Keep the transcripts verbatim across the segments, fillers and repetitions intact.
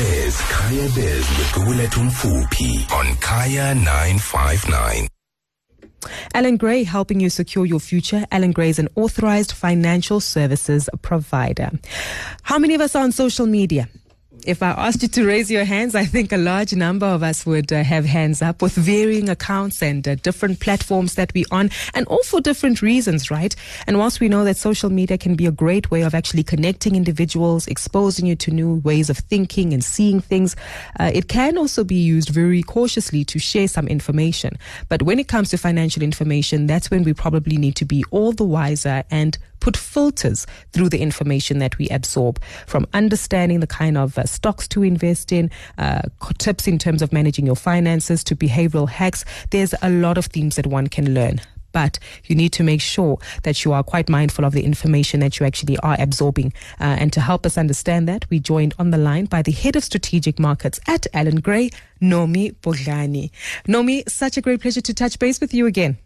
is Kaya Bizz with Guletu Mfuphi on Kaya nine five nine. Alan Gray, helping you secure your future. Alan Gray is an authorized financial services provider. How many of us are on social media? If I asked you to raise your hands, I think a large number of us would uh, have hands up, with varying accounts and uh, different platforms that we're on, and all for different reasons, right? And whilst we know that social media can be a great way of actually connecting individuals, exposing you to new ways of thinking and seeing things, uh, it can also be used very cautiously to share some information. But when it comes to financial information, that's when we probably need to be all the wiser and put filters through the information that we absorb, from understanding the kind of uh, stocks to invest in, uh, tips in terms of managing your finances, to behavioral hacks. There's a lot of themes that one can learn, but you need to make sure that you are quite mindful of the information that you actually are absorbing. Uh, and to help us understand that, we joined on the line by the Head of Strategic Markets at Alan Gray, Nomi Bodlani. Nomi, such a great pleasure to touch base with you again.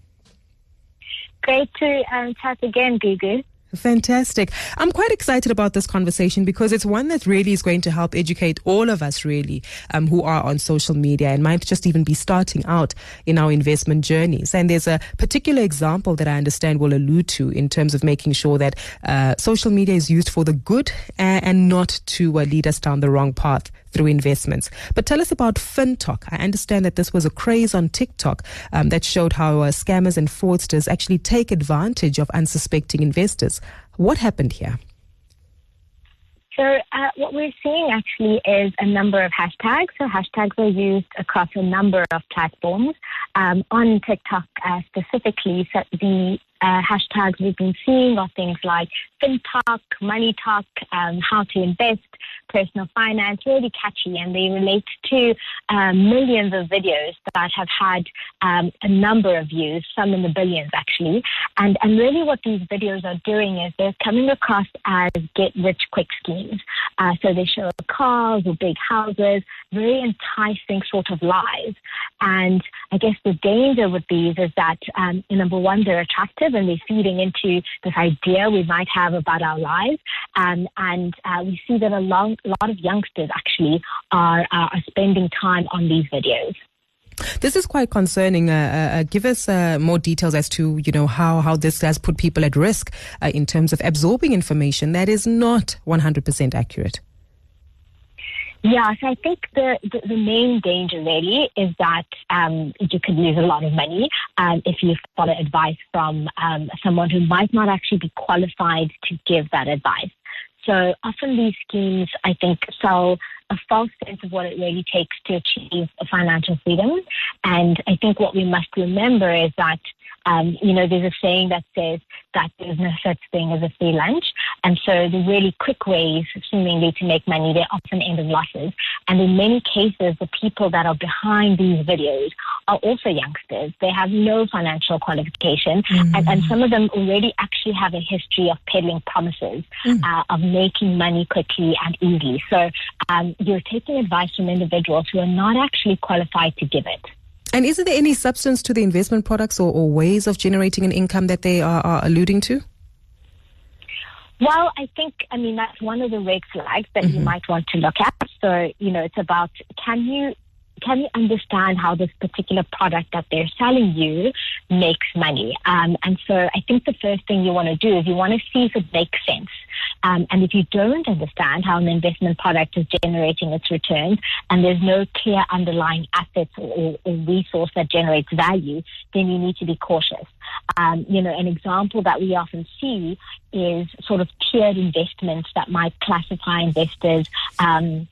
Great to um, chat again, Bibi. Fantastic. I'm quite excited about this conversation because it's one that really is going to help educate all of us, really, um, who are on social media and might just even be starting out in our investment journeys. And there's a particular example that I understand we'll allude to in terms of making sure that uh, social media is used for the good and, and not to uh, lead us down the wrong path through investments. But tell us about FinTok. I understand that this was a craze on TikTok um, that showed how uh, scammers and fraudsters actually take advantage of unsuspecting investors. What happened here? So uh, what we're seeing actually is a number of hashtags. So hashtags are used across a number of platforms. Um, on TikTok uh, specifically, so the Uh, hashtags we've been seeing are things like FinTok, Money Talk, um, how to invest, personal finance, really catchy, and they relate to um, millions of videos that have had um, a number of views, some in the billions actually. And, and really what these videos are doing is they're coming across as get-rich-quick schemes. Uh, so they show cars or big houses, very enticing sort of lies. And I guess the danger with these is that, um, number one, they're attractive, and they're feeding into this idea we might have about our lives. Um, and uh, we see that a, long, a lot of youngsters actually are, uh, are spending time on these videos. This is quite concerning. Uh, uh, give us uh, more details as to, you know, how, how this has put people at risk uh, in terms of absorbing information that is not one hundred percent accurate. Yeah, so I think the, the, the main danger really is that um, you could lose a lot of money um, if you follow advice from um, someone who might not actually be qualified to give that advice. So often these schemes, I think, sell a false sense of what it really takes to achieve financial freedom. And I think what we must remember is that, um, you know, there's a saying that says that there's no such thing as a free lunch. And so the really quick ways, seemingly, to make money, they often end in losses. And in many cases, the people that are behind these videos are also youngsters. They have no financial qualification. Mm. And, and some of them already actually have a history of peddling promises, mm. uh, of making money quickly and easily. So um, you're taking advice from individuals who are not actually qualified to give it. And is there any substance to the investment products or, or ways of generating an income that they are, are alluding to? Well, I think, I mean, that's one of the red flags that mm-hmm. you might want to look at. So, you know, it's about, can you can you understand how this particular product that they're selling you makes money? Um, and so I think the first thing you want to do is you want to see if it makes sense. Um, and if you don't understand how an investment product is generating its returns, and there's no clear underlying assets or, or resource that generates value, then you need to be cautious. Um, you know, an example that we often see is sort of tiered investments that might classify investors um,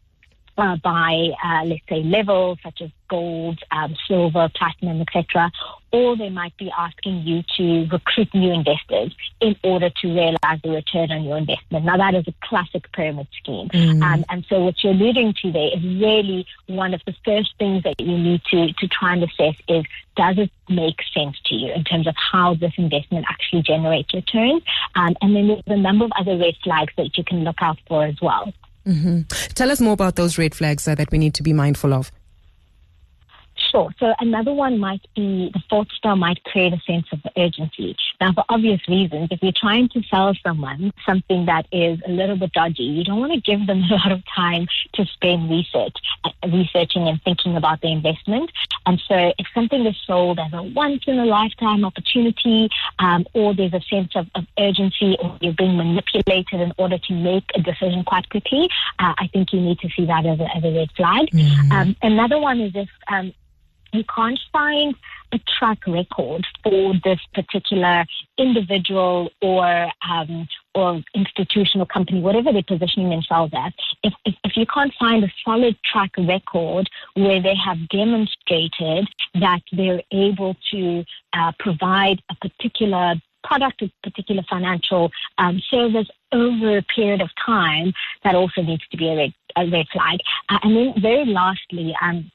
uh, by, uh, let's say, levels such as gold, um, silver, platinum, et cetera, or they might be asking you to recruit new investors in order to realize the return on your investment. Now, that is a classic pyramid scheme. Mm. Um, and so what you're alluding to there is really one of the first things that you need to, to try and assess is, does it make sense to you in terms of how this investment actually generates return? Um, and then there's a number of other red flags that you can look out for as well. Mm-hmm. Tell us more about those red flags uh, that we need to be mindful of. Sure. So another one might be the fourth star might create a sense of urgency. Now, for obvious reasons, if you're trying to sell someone something that is a little bit dodgy, you don't want to give them a lot of time to spend research, researching and thinking about their investment. And so if something is sold as a once-in-a-lifetime opportunity, um, or there's a sense of, of urgency, or you're being manipulated in order to make a decision quite quickly, uh, I think you need to see that as a, as a red flag. Mm-hmm. Um, another one is if um, you can't find a track record for this particular individual or um, or institution or company, whatever they're positioning themselves as, if, if, if you can't find a solid track record where they have demonstrated that they're able to uh, provide a particular product, a particular financial um, service over a period of time, that also needs to be a red, a red flag. Uh, and then very lastly, um,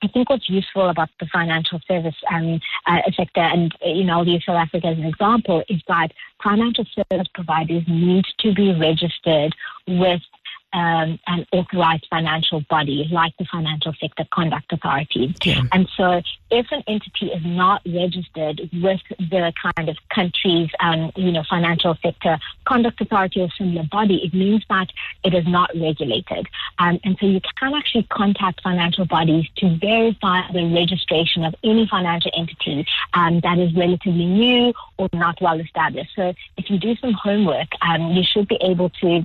I think what's useful about the financial service um, uh, sector, and you know, I'll use South Africa as an example, is that financial service providers need to be registered with um, an authorized financial body like the Financial Sector Conduct Authority. Yeah. And so if an entity is not registered with the kind of country's um, you know, Financial Sector Conduct Authority or similar body, it means that it is not regulated. Um, and so you can actually contact financial bodies to verify the registration of any financial entity um, that is relatively new or not well established. So if you do some homework, um, you should be able to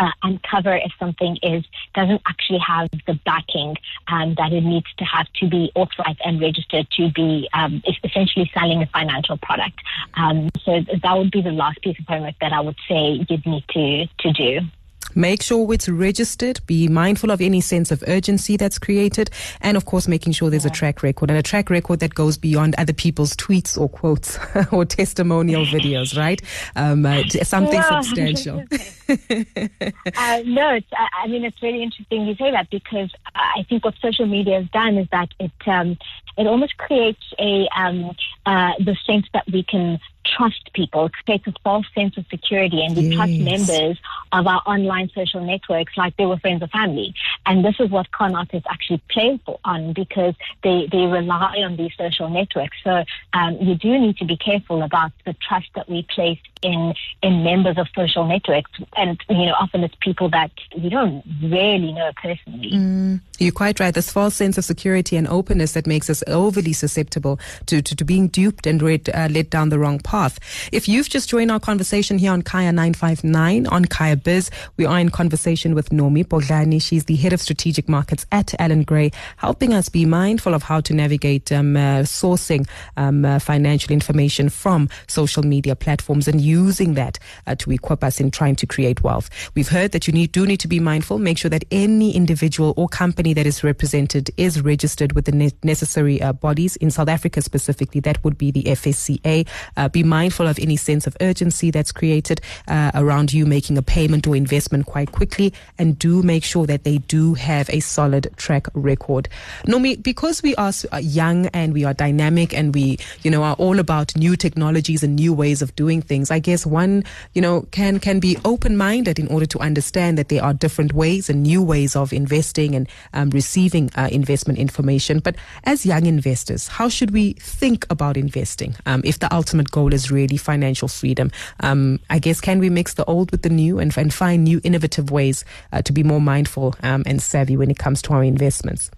Uh, uncover if something is doesn't actually have the backing um, that it needs to have to be authorized and registered to be um, essentially selling a financial product. Um, so that would be the last piece of homework that I would say you'd need to, to do. Make sure it's registered, be mindful of any sense of urgency that's created, and of course making sure there's a track record, and a track record that goes beyond other people's tweets or quotes or testimonial videos, right? Um, uh, something no, substantial. uh, no, it's, I, I mean, it's really interesting you say that, because I think what social media has done is that it um, it almost creates a um, uh, the sense that we can trust people. It creates a false sense of security, and we yes. trust members of our online social networks like they were friends or family. And this is what con artists actually play for, on because they, they rely on these social networks. So um, you do need to be careful about the trust that we place in in members of social networks. And, you know, often it's people that we don't really know personally. Mm, you're quite right. This false sense of security and openness that makes us overly susceptible to, to, to being duped and read, uh, led down the wrong path. Path. If you've just joined our conversation here on Kaya nine five nine, on Kaya Bizz, we are in conversation with Nomi Bodlani. She's the head of strategic markets at Alan Gray, helping us be mindful of how to navigate um, uh, sourcing um, uh, financial information from social media platforms and using that uh, to equip us in trying to create wealth. We've heard that you need, do need to be mindful. Make sure that any individual or company that is represented is registered with the ne- necessary uh, bodies. In South Africa specifically, that would be the F S C A. Uh, be Be mindful of any sense of urgency that's created uh, around you making a payment or investment quite quickly, and do make sure that they do have a solid track record. Nomi, because we are young and we are dynamic and we, you know, are all about new technologies and new ways of doing things, I guess one, you know, can can be open-minded in order to understand that there are different ways and new ways of investing and um, receiving uh, investment information. But as young investors, how should we think about investing um, if the ultimate goal is really financial freedom? Um, I guess, can we mix the old with the new and, and find new innovative ways uh, to be more mindful um, and savvy when it comes to our investments?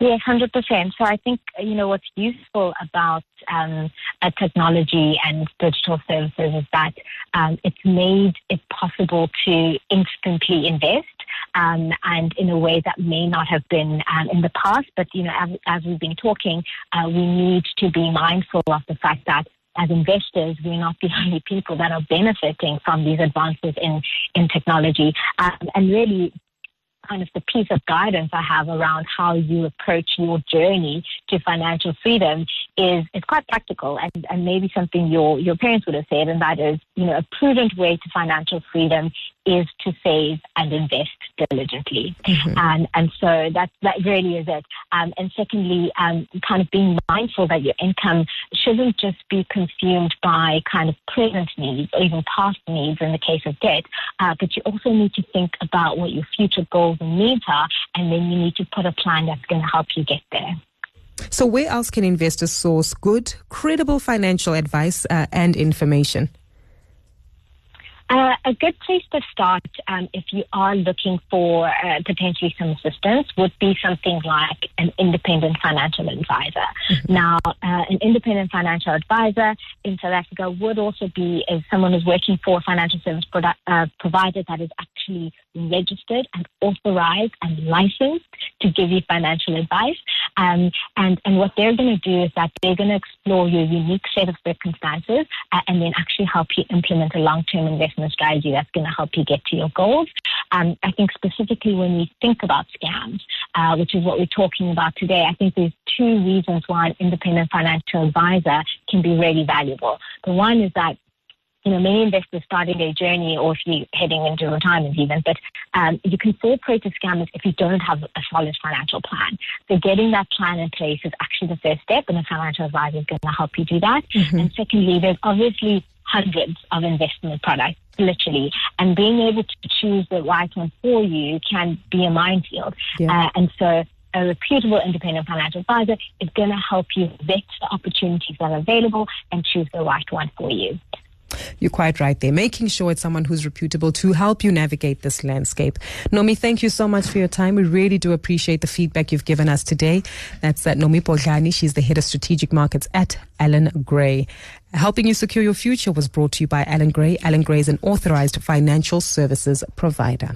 Yes, one hundred percent. So I think, you know, what's useful about um, a technology and digital services is that um, it's made it possible to instantly invest. Um, and in a way that may not have been um, in the past. But, you know, as, as we've been talking, uh, we need to be mindful of the fact that as investors, we're not the only people that are benefiting from these advances in, in technology. Um, and really, kind of the piece of guidance I have around how you approach your journey to financial freedom is it's quite practical, and, and maybe something your, your parents would have said, and that is, you know, a prudent way to financial freedom is to save and invest diligently. Mm-hmm. And and so that, that really is it. Um, and secondly, um, kind of being mindful that your income shouldn't just be consumed by kind of present needs or even past needs in the case of debt, uh, but you also need to think about what your future goals and needs are, and then you need to put a plan that's going to help you get there. So where else can investors source good, credible financial advice uh, and information? Uh, a good place to start um, if you are looking for uh, potentially some assistance would be something like an independent financial advisor. Mm-hmm. Now, uh, an independent financial advisor in South Africa would also be as someone who's working for a financial service product, uh, provider that is actually registered and authorized and licensed to give you financial advice. Um, and, and what they're going to do is that they're going to explore your unique set of circumstances uh, and then actually help you implement a long-term investment strategy that's going to help you get to your goals. Um, I think specifically when we think about scams, uh, which is what we're talking about today, I think there's two reasons why an independent financial advisor can be really valuable. The one is that You know, many investors starting their journey, or if you're heading into retirement even, but um, you can fall prey to scammers if you don't have a solid financial plan. So getting that plan in place is actually the first step, and a financial advisor is going to help you do that. Mm-hmm. And secondly, there's obviously hundreds of investment products, literally, and being able to choose the right one for you can be a minefield. Yeah. Uh, and so a reputable independent financial advisor is going to help you vet the opportunities that are available and choose the right one for you. You're quite right there. Making sure it's someone who's reputable to help you navigate this landscape. Nomi, thank you so much for your time. We really do appreciate the feedback you've given us today. That's that Nomi Bodlani. She's the head of strategic markets at Alan Gray. Helping you secure your future was brought to you by Alan Gray. Alan Gray is an authorized financial services provider.